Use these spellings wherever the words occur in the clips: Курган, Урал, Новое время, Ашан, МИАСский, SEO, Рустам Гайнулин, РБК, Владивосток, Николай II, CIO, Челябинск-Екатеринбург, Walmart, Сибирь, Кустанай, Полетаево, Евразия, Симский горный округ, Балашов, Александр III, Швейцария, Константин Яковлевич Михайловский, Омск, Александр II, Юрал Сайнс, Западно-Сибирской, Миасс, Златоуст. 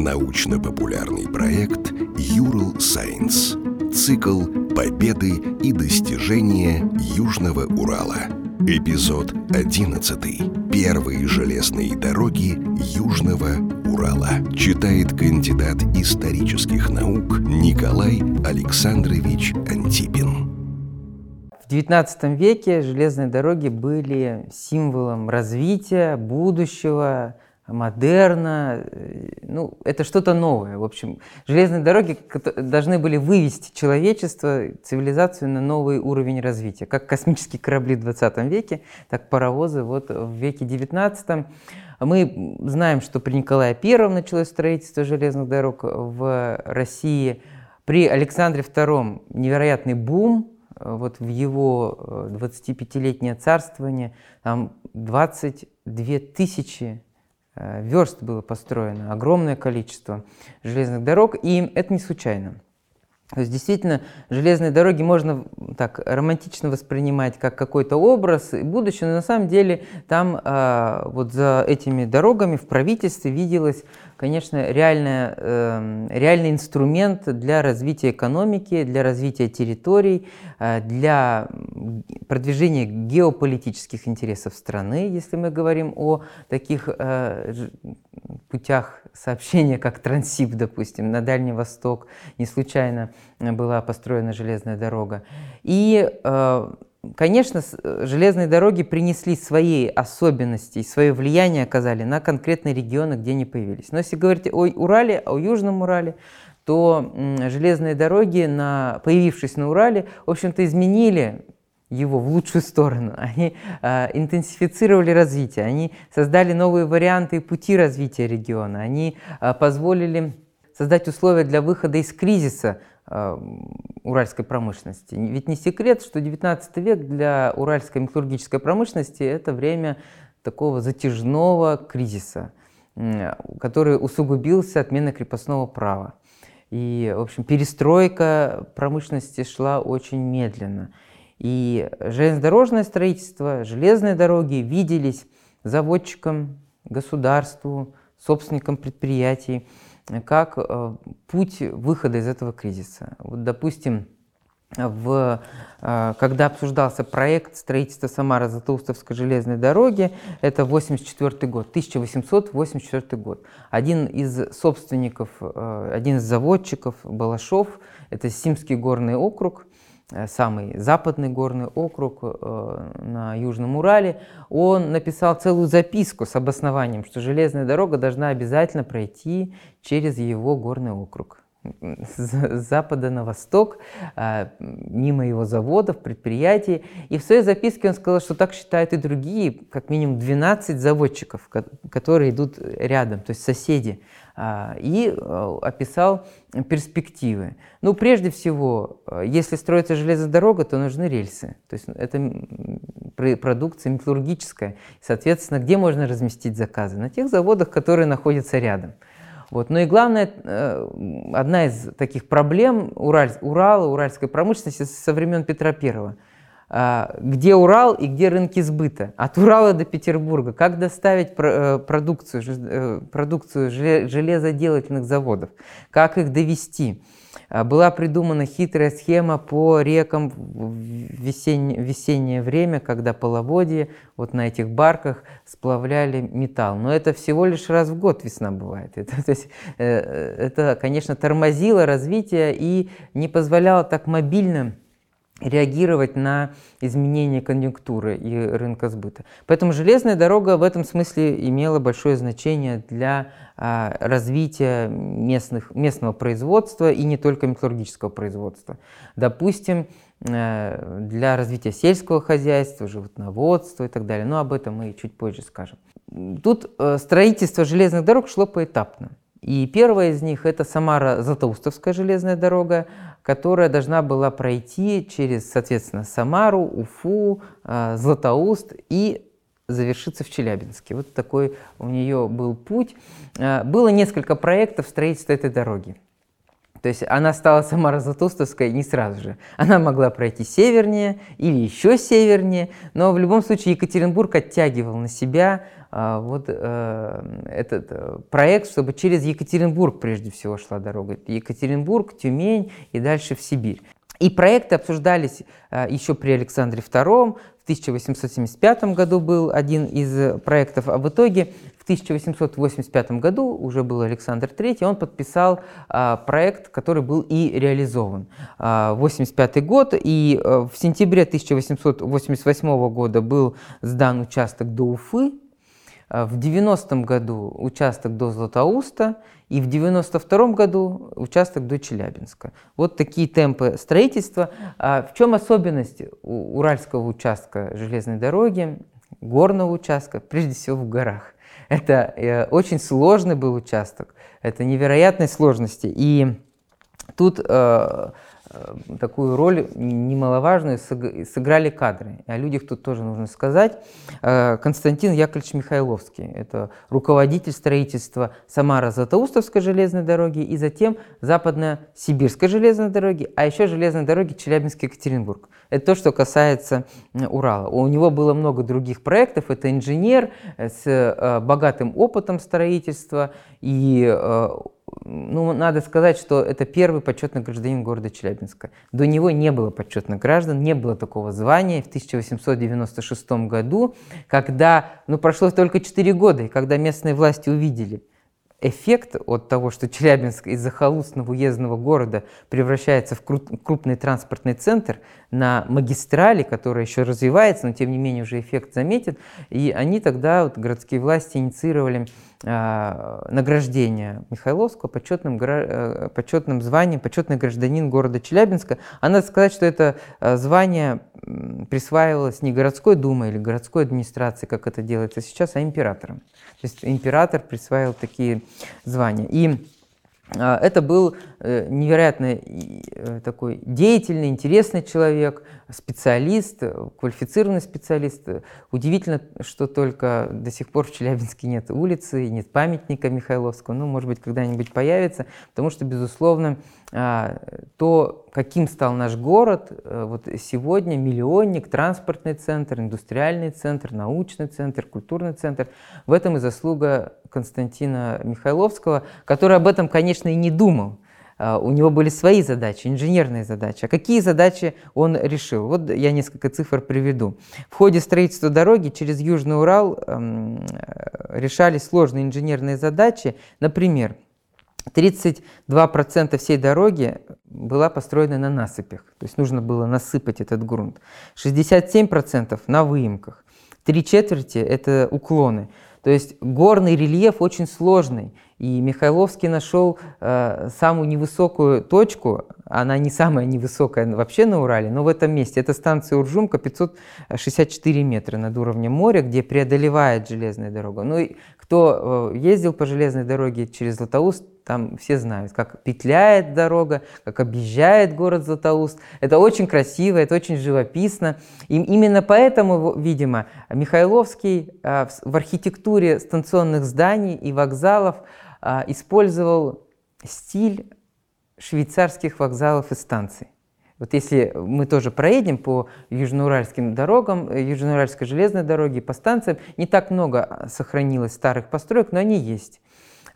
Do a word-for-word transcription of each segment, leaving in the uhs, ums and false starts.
Научно-популярный проект «Юрал Сайнс». Цикл «Победы и достижения Южного Урала». Эпизод одиннадцатый. Первые железные дороги Южного Урала. Читает кандидат исторических наук Николай Александрович Антипин. В девятнадцатом веке железные дороги были символом развития, будущего, модерна. Ну, это что-то новое. В общем, железные дороги должны были вывести человечество, цивилизацию на новый уровень развития. Как космические корабли в двадцатом веке, так паровозы вот в веке девятнадцатом. Мы знаем, что при Николае Первом началось строительство железных дорог в России. При Александре Втором невероятный бум. Вот в его двадцатипятилетнее царствование там двадцать две тысячи верст было построено, огромное количество железных дорог, и это не случайно. То есть действительно железные дороги можно так романтично воспринимать как какой-то образ и будущее, но на самом деле там э, вот за этими дорогами в правительстве виделось, конечно, реальное, э, реальный инструмент для развития экономики, для развития территорий, э, для продвижения геополитических интересов страны, если мы говорим о таких э, путях сообщения, как Транссиб, допустим, на Дальний Восток, не случайно была построена железная дорога. И, конечно, железные дороги принесли свои особенности и свое влияние оказали на конкретные регионы, где они появились. Но если говорить о Урале, о Южном Урале, то железные дороги, на, появившись на Урале, в общем-то, изменили его в лучшую сторону, они э, интенсифицировали развитие, они создали новые варианты и пути развития региона, они э, позволили создать условия для выхода из кризиса э, уральской промышленности. Ведь не секрет, что девятнадцатый век для уральской металлургической промышленности – это время такого затяжного кризиса, э, который усугубился отменой крепостного права. И, в общем, перестройка промышленности шла очень медленно. И железнодорожное строительство, железные дороги виделись заводчикам, государству, собственникам предприятий как э, путь выхода из этого кризиса. Вот, допустим, в, э, когда обсуждался проект строительства Самара-Златоустовской железной дороги, это восемьдесят четвёртый год, тысяча восемьсот восемьдесят четвёртый год. Один из собственников, э, один из заводчиков, Балашов, это Симский горный округ, самый западный горный округ э, на Южном Урале, он написал целую записку с обоснованием, что железная дорога должна обязательно пройти через его горный округ. С запада на восток, э, мимо его заводов, предприятий. И в своей записке он сказал, что так считают и другие, как минимум двенадцать заводчиков, которые идут рядом, то есть соседи. И описал перспективы. Ну, прежде всего, если строится железная дорога, то нужны рельсы. То есть это продукция металлургическая. Соответственно, где можно разместить заказы? На тех заводах, которые находятся рядом. Вот. Ну и главное, одна из таких проблем Урал, Урала, уральской промышленности со времен Петра Первого. Где Урал и где рынки сбыта? От Урала до Петербурга. Как доставить продукцию, продукцию железоделательных заводов? Как их довести? Была придумана хитрая схема по рекам в весеннее, весеннее время, когда половодье вот на этих барках сплавляли металл. Но это всего лишь раз в год весна бывает. Это, то есть, это, конечно, тормозило развитие и не позволяло так мобильно реагировать на изменения конъюнктуры и рынка сбыта. Поэтому железная дорога в этом смысле имела большое значение для а, развития местных, местного производства и не только металлургического производства. Допустим, для развития сельского хозяйства, животноводства и так далее. Но об этом мы чуть позже скажем. Тут строительство железных дорог шло поэтапно. И первая из них – это Самара-Златоустовская железная дорога, которая должна была пройти через, соответственно, Самару, Уфу, Златоуст и завершиться в Челябинске. Вот такой у нее был путь. Было несколько проектов строительства этой дороги. То есть она стала Самара-Златоустовской не сразу же. Она могла пройти севернее или еще севернее, но в любом случае Екатеринбург оттягивал на себя вот э, этот проект, чтобы через Екатеринбург прежде всего шла дорога. Екатеринбург, Тюмень и дальше в Сибирь. И проекты обсуждались э, еще при Александре втором. В тысяча восемьсот семьдесят пятом году был один из проектов, а в итоге в тысяча восемьсот восемьдесят пятом году уже был Александр третий, он подписал э, проект, который был и реализован. восемьдесят пятый год, и э, в сентябре тысяча восемьсот восемьдесят восьмого года был сдан участок до Уфы, в девяностом году участок до Златоуста и в девяносто втором году участок до Челябинска. Вот такие темпы строительства. В чем особенность уральского участка железной дороги, горного участка? Прежде всего в горах. Это очень сложный был участок, это невероятной сложности. И тут такую роль немаловажную сыграли кадры. О людях тут тоже нужно сказать. Константин Яковлевич Михайловский, это руководитель строительства Самара-Златоустовской железной дороги и затем Западно-Сибирской железной дороги, а еще железной дороги Челябинск-Екатеринбург. Это то, что касается Урала. У него было много других проектов. Это инженер с богатым опытом строительства и... Ну, надо сказать, что это первый почетный гражданин города Челябинска. До него не было почетных граждан, не было такого звания. В тысяча восемьсот девяносто шестом году, когда, ну, прошло только четыре года, и когда местные власти увидели эффект от того, что Челябинск из захолустного уездного города превращается в крупный транспортный центр на магистрали, которая еще развивается, но тем не менее уже эффект заметен, и они тогда, вот, городские власти, инициировали э, награждение Михайловского почетным, э, почетным званием «Почетный гражданин города Челябинска». А надо сказать, что это звание присваивалось не городской думой или городской администрацией, как это делается сейчас, а императором. То есть император присваивал такие звания. И э, это был э, невероятно э, такой деятельный, интересный человек, специалист, квалифицированный специалист. Удивительно, что только до сих пор в Челябинске нет улицы, нет памятника Михайловского. Ну, может быть, когда-нибудь появится, потому что, безусловно, э, то, каким стал наш город, э, вот сегодня миллионник, транспортный центр, индустриальный центр, научный центр, культурный центр, в этом и заслуга Константина Михайловского, который об этом, конечно, и не думал. У него были свои задачи, инженерные задачи. А какие задачи он решил? Вот я несколько цифр приведу. В ходе строительства дороги через Южный Урал эм, решались сложные инженерные задачи. Например, тридцать два процента всей дороги была построена на насыпях. То есть нужно было насыпать этот грунт. шестьдесят семь процентов на выемках. Три четверти – это уклоны. То есть горный рельеф очень сложный, и Михайловский нашел э, самую невысокую точку, она не самая невысокая вообще на Урале, но в этом месте. Это станция Уржумка, пятьсот шестьдесят четыре метра над уровнем моря, где преодолевает железная дорога. Ну и кто э, ездил по железной дороге через Златоуст, там все знают, как петляет дорога, как объезжает город Златоуст. Это очень красиво, это очень живописно. И именно поэтому, видимо, Михайловский в архитектуре станционных зданий и вокзалов использовал стиль швейцарских вокзалов и станций. Вот если мы тоже проедем по южноуральским дорогам, южноуральской железной дороге, по станциям, не так много сохранилось старых построек, но они есть.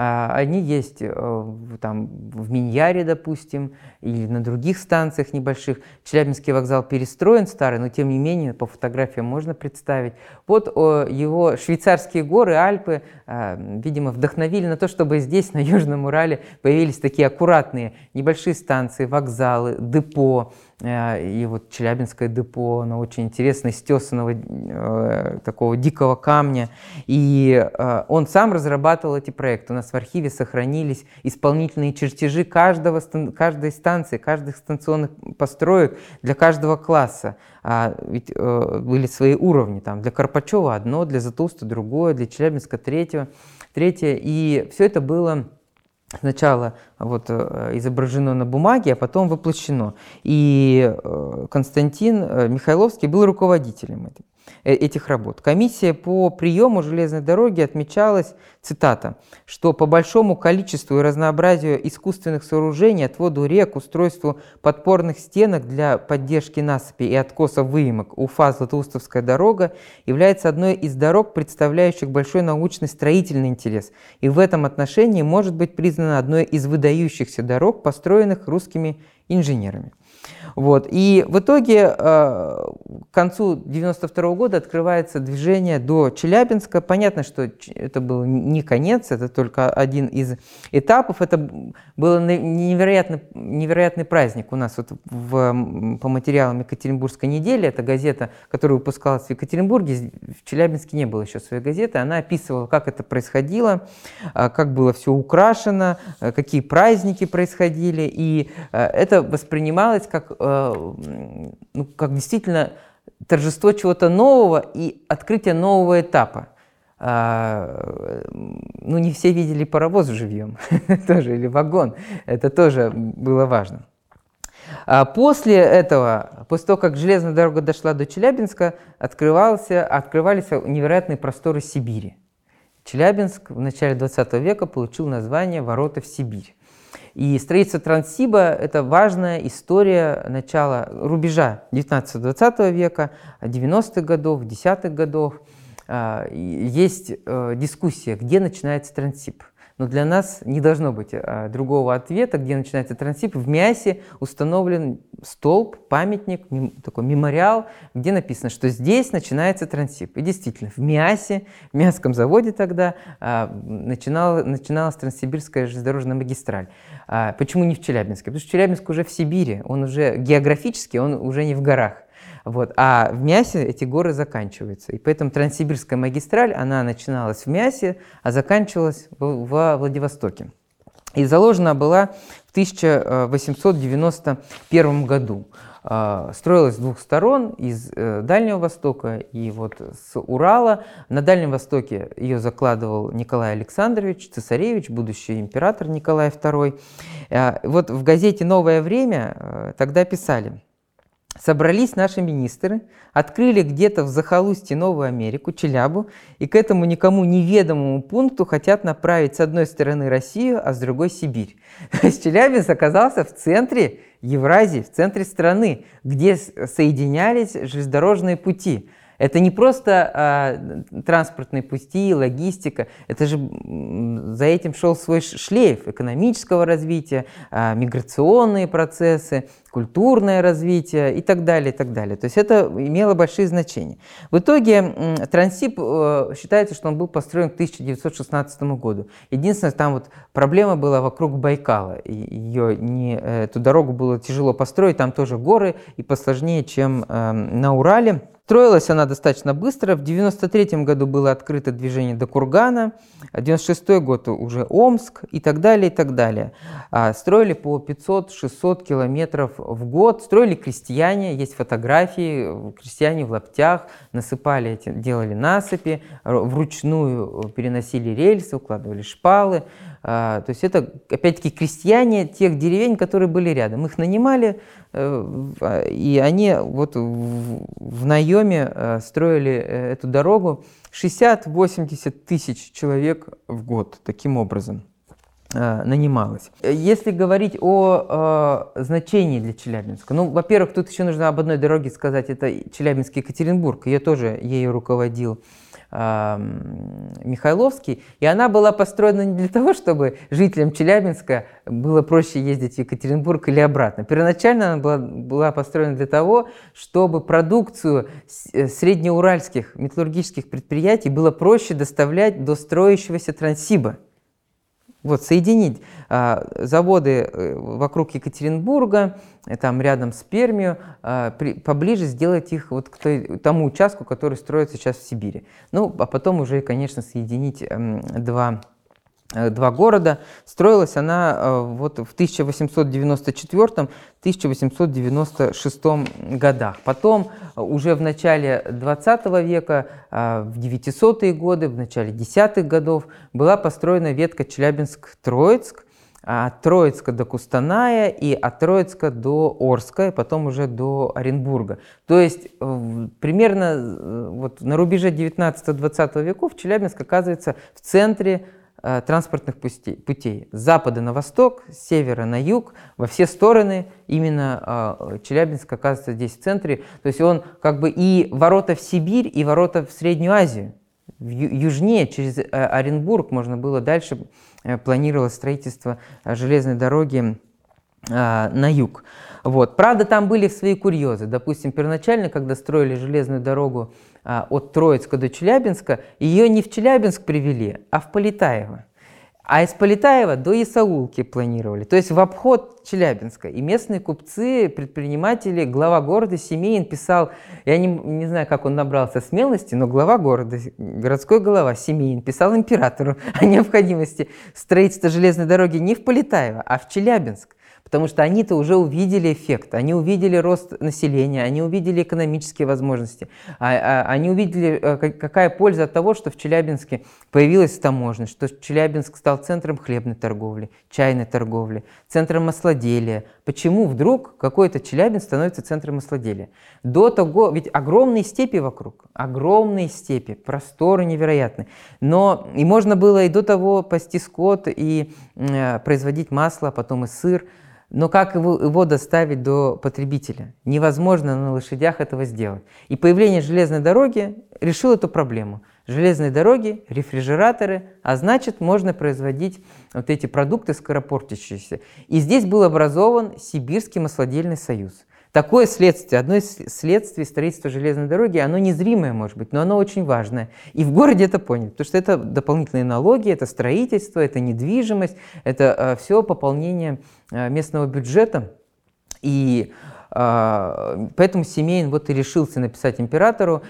Они есть там, в Миньяре, допустим, или на других станциях небольших. Челябинский вокзал перестроен, старый, но тем не менее по фотографиям можно представить. Вот его швейцарские горы, Альпы, видимо, вдохновили на то, чтобы здесь, на Южном Урале, появились такие аккуратные небольшие станции, вокзалы, депо. И вот Челябинское депо, оно очень интересное, из тесаного э, такого дикого камня. И э, он сам разрабатывал эти проекты. У нас в архиве сохранились исполнительные чертежи каждого, каждой станции, каждых станционных построек для каждого класса. А ведь э, были свои уровни. Там для Карпачева одно, для Златоуста другое, для Челябинска третье. третье. И все это было... Сначала вот изображено на бумаге, а потом воплощено. И Константин Михайловский был руководителем этого. этих работ. Комиссия по приему железной дороги отмечалась, цитата, что по большому количеству и разнообразию искусственных сооружений, отводу рек, устройству подпорных стенок для поддержки насыпи и откоса выемок Уфа-Златоустовская дорога является одной из дорог, представляющих большой научно-строительный интерес, и в этом отношении может быть признана одной из выдающихся дорог, построенных русскими инженерами. Вот. И в итоге э, к концу девяносто второго года открывается движение до Челябинска. Понятно, что это был не конец, это только один из этапов. Это был невероятный, невероятный праздник у нас вот в, по материалам Екатеринбургской недели. Это газета, которая выпускалась в Екатеринбурге. В Челябинске не было еще своей газеты. Она описывала, как это происходило, как было все украшено, какие праздники происходили. И это воспринималось как, ну, как действительно торжество чего-то нового и открытие нового этапа. Ну, не все видели паровоз живьем, тоже, или вагон, это тоже было важно. После этого, после того, как железная дорога дошла до Челябинска, открывались невероятные просторы Сибири. Челябинск в начале двадцатого века получил название «Ворота в Сибирь». И строительство Транссиба – это важная история начала рубежа девятнадцатого-двадцатого века, девяностых годов, десятых годов. Есть дискуссия, где начинается Транссиб. Но для нас не должно быть другого ответа, где начинается Транссиб. В МИАСе установлен столб, памятник, такой мемориал, где написано, что здесь начинается Транссиб. И действительно, в МИАСе, в МИАСском заводе тогда начинала, начиналась Транссибирская железнодорожная магистраль. Почему не в Челябинске? Потому что Челябинск уже в Сибири, он уже географически, он уже не в горах. Вот. А в Миассе эти горы заканчиваются. И поэтому Транссибирская магистраль, она начиналась в Миассе, а заканчивалась в, во Владивостоке. И заложена была в тысяча восемьсот девяносто первом году. Строилась с двух сторон, из Дальнего Востока и вот с Урала. На Дальнем Востоке ее закладывал Николай Александрович, цесаревич, будущий император Николай Второй. Вот в газете «Новое время» тогда писали: собрались наши министры, открыли где-то в захолустье Новую Америку, Челябу, и к этому никому неведомому пункту хотят направить с одной стороны Россию, а с другой Сибирь. Челябинск оказался в центре Евразии, в центре страны, где соединялись железнодорожные пути. Это не просто а, транспортные пути, логистика, это же за этим шел свой шлейф экономического развития, а, миграционные процессы, культурное развитие и так далее, и так далее. То есть это имело большие значения. В итоге Транссиб, считается, что он был построен к тысяча девятьсот шестнадцатому году. Единственное, там вот проблема была вокруг Байкала. Ее не, эту дорогу было тяжело построить, там тоже горы и посложнее, чем э, на Урале. Строилась она достаточно быстро. В девяносто третьем году было открыто движение до Кургана, девяносто шестой год уже Омск и так далее, и так далее. Строили по пятьсот-шестьсот километров в год. Строили крестьяне, есть фотографии, крестьяне в лаптях насыпали, делали насыпи, вручную переносили рельсы, укладывали шпалы. То есть это, опять-таки, крестьяне тех деревень, которые были рядом. Их нанимали, и они вот в наеме строили эту дорогу. шестьдесят-восемьдесят тысяч человек в год таким образом нанималось. Если говорить о э, значении для Челябинска, ну, во-первых, тут еще нужно об одной дороге сказать, это Челябинск-Екатеринбург, ее тоже, ею руководил Михайловский, и она была построена не для того, чтобы жителям Челябинска было проще ездить в Екатеринбург или обратно. Первоначально она была, была построена для того, чтобы продукцию среднеуральских металлургических предприятий было проще доставлять до строящегося Транссиба. Вот, соединить а, заводы вокруг Екатеринбурга, там рядом с Пермью, а, при, поближе сделать их вот к той, тому участку, который строится сейчас в Сибири. Ну, а потом уже, конечно, соединить а, два, а, два города. Строилась она а, вот в тысяча восемьсот девяносто четвёртом — тысяча восемьсот девяносто шестом годах. Потом уже в начале двадцатого века, в девятисотые годы, в начале десятых годов была построена ветка Челябинск-Троицк, от Троицка до Кустаная и от Троицка до Орска, и потом уже до Оренбурга. То есть примерно вот на рубеже девятнадцатого-двадцатого веков Челябинск оказывается в центре э, транспортных путей. С запада на восток, с севера на юг, во все стороны именно э, Челябинск оказывается здесь в центре. То есть он как бы и ворота в Сибирь, и ворота в Среднюю Азию. Южнее, через Оренбург, можно было дальше, планировалось строительство железной дороги на юг. Вот. Правда, там были свои курьезы. Допустим, первоначально, когда строили железную дорогу от Троицка до Челябинска, ее не в Челябинск привели, а в Полетаево. А из Полетаева до Исаулки планировали, то есть в обход Челябинска. И местные купцы, предприниматели, глава города Семей писал, я не, не знаю, как он набрался смелости, но глава города, городской голова Семей писал императору о необходимости строительства железной дороги не в Полетаево, а в Челябинск. Потому что они-то уже увидели эффект, они увидели рост населения, они увидели экономические возможности, они увидели, какая польза от того, что в Челябинске появилась таможня, что Челябинск стал центром хлебной торговли, чайной торговли, центром маслоделия. Почему вдруг какой-то Челябинск становится центром маслоделия? До того, ведь огромные степи вокруг, огромные степи, просторы невероятные. Но и можно было и до того пасти скот, и э, производить масло, а потом и сыр. Но как его, его доставить до потребителя? Невозможно на лошадях этого сделать. И появление железной дороги решило эту проблему. Железные дороги, рефрижераторы, а значит, можно производить вот эти продукты скоропортящиеся. И здесь был образован Сибирский маслодельный союз. Такое следствие, одно из следствий строительства железной дороги, оно незримое, может быть, но оно очень важное. И в городе это поняли, потому что это дополнительные налоги, это строительство, это недвижимость, это э, все пополнение э, местного бюджета. И э, поэтому Семейн вот и решился написать императору.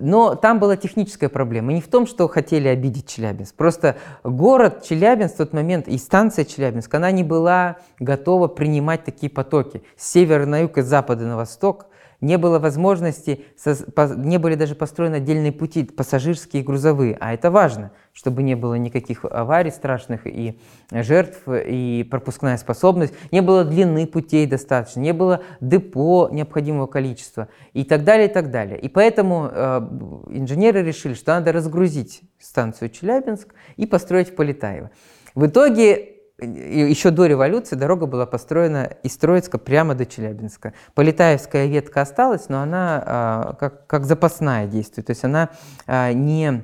Но там была техническая проблема. Не в том, что хотели обидеть Челябинск. Просто город Челябинск в тот момент и станция Челябинск, она не была готова принимать такие потоки. С севера на юг и с запада на восток не было возможности, не были даже построены отдельные пути, пассажирские и грузовые. А это важно, чтобы не было никаких аварий страшных и жертв, и пропускная способность. Не было длины путей достаточно, не было депо необходимого количества и так далее, и так далее. И поэтому э, инженеры решили, что надо разгрузить станцию Челябинск и построить в Полетаево. В итоге еще до революции дорога была построена из Троицка прямо до Челябинска. Полетаевская ветка осталась, но она э, как, как запасная действует, то есть она э, не,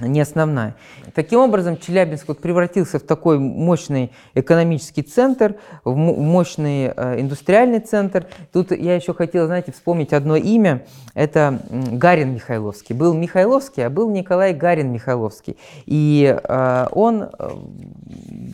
не основная. Таким образом, Челябинск вот превратился в такой мощный экономический центр, в мощный э, индустриальный центр. Тут я еще хотела, знаете, вспомнить одно имя. Это Гарин Михайловский. Был Михайловский, а был Николай Гарин Михайловский. И э, он... Э,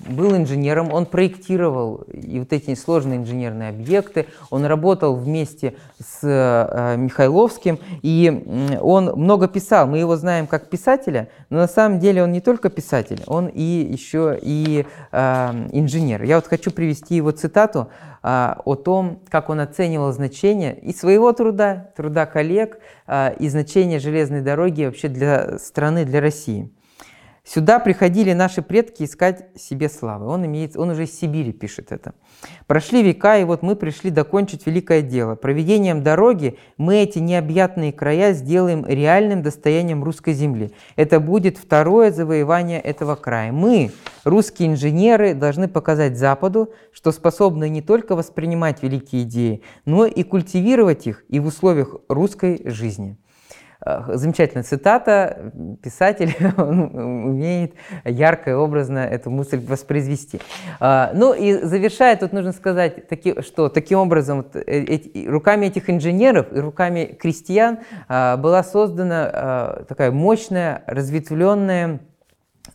был инженером, он проектировал и вот эти сложные инженерные объекты, он работал вместе с э, Михайловским, и он много писал. Мы его знаем как писателя, но на самом деле он не только писатель, он и еще и э, инженер. Я вот хочу привести его цитату э, о том, как он оценивал значение и своего труда, труда коллег, э, и значение железной дороги вообще для страны, для России. «Сюда приходили наши предки искать себе славы». Он, имеет, он уже из Сибири пишет это. «Прошли века, и вот мы пришли докончить великое дело. Проведением дороги мы эти необъятные края сделаем реальным достоянием русской земли. Это будет второе завоевание этого края. Мы, русские инженеры, должны показать Западу, что способны не только воспринимать великие идеи, но и культивировать их и в условиях русской жизни». Замечательная цитата, писатель, он умеет ярко и образно эту мысль воспроизвести. Ну и завершая, тут нужно сказать, что таким образом руками этих инженеров и руками крестьян была создана такая мощная, разветвленная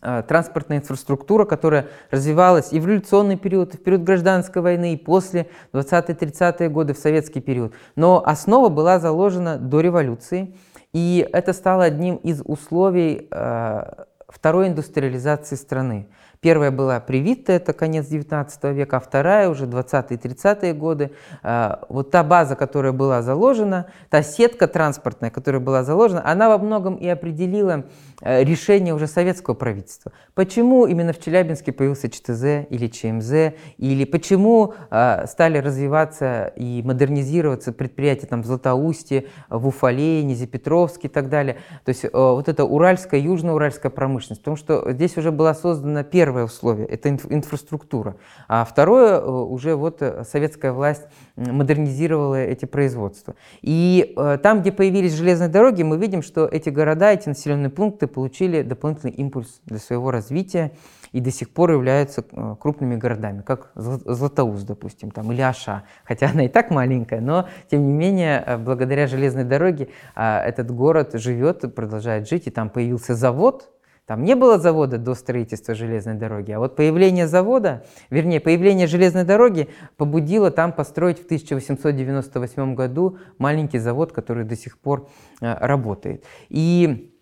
транспортная инфраструктура, которая развивалась и в революционный период, и в период гражданской войны, и после двадцатые-тридцатые годы, в советский период. Но основа была заложена до революции. И это стало одним из условий э, второй индустриализации страны. Первая была привита, это конец девятнадцатого века, а вторая уже двадцатые-тридцатые годы. Э, вот та база, которая была заложена, та сетка транспортная, которая была заложена, она во многом и определила решение уже советского правительства. Почему именно в Челябинске появился ЧТЗ или ЧМЗ, или почему э, стали развиваться и модернизироваться предприятия там, в Златоусте, в Уфале, Низепетровске и так далее. То есть э, вот эта уральская, южноуральская промышленность, потому что здесь уже было создано первое условие, это инф- инфраструктура, а второе э, уже вот советская власть модернизировала эти производства. И э, там, где появились железные дороги, мы видим, что эти города, эти населенные пункты получили дополнительный импульс для своего развития и до сих пор являются крупными городами, как Златоуст, допустим, там, или Аша, хотя она и так маленькая, но, тем не менее, благодаря железной дороге этот город живет, продолжает жить, и там появился завод. Там не было завода до строительства железной дороги, а вот появление завода, вернее, появление железной дороги побудило там построить в тысяча восемьсот девяносто восьмом году маленький завод, который до сих пор работает. И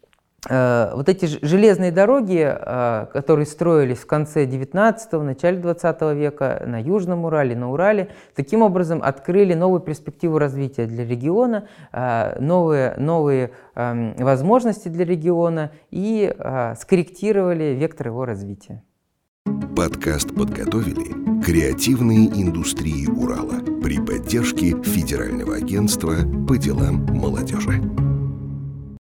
э, вот эти железные дороги, э, которые строились в конце девятнадцатого, начале двадцатого века на Южном Урале, на Урале, таким образом открыли новую перспективу развития для региона, э, новые, новые возможности для региона и а, скорректировали вектор его развития. Подкаст подготовили креативные индустрии Урала при поддержке Федерального агентства по делам молодежи.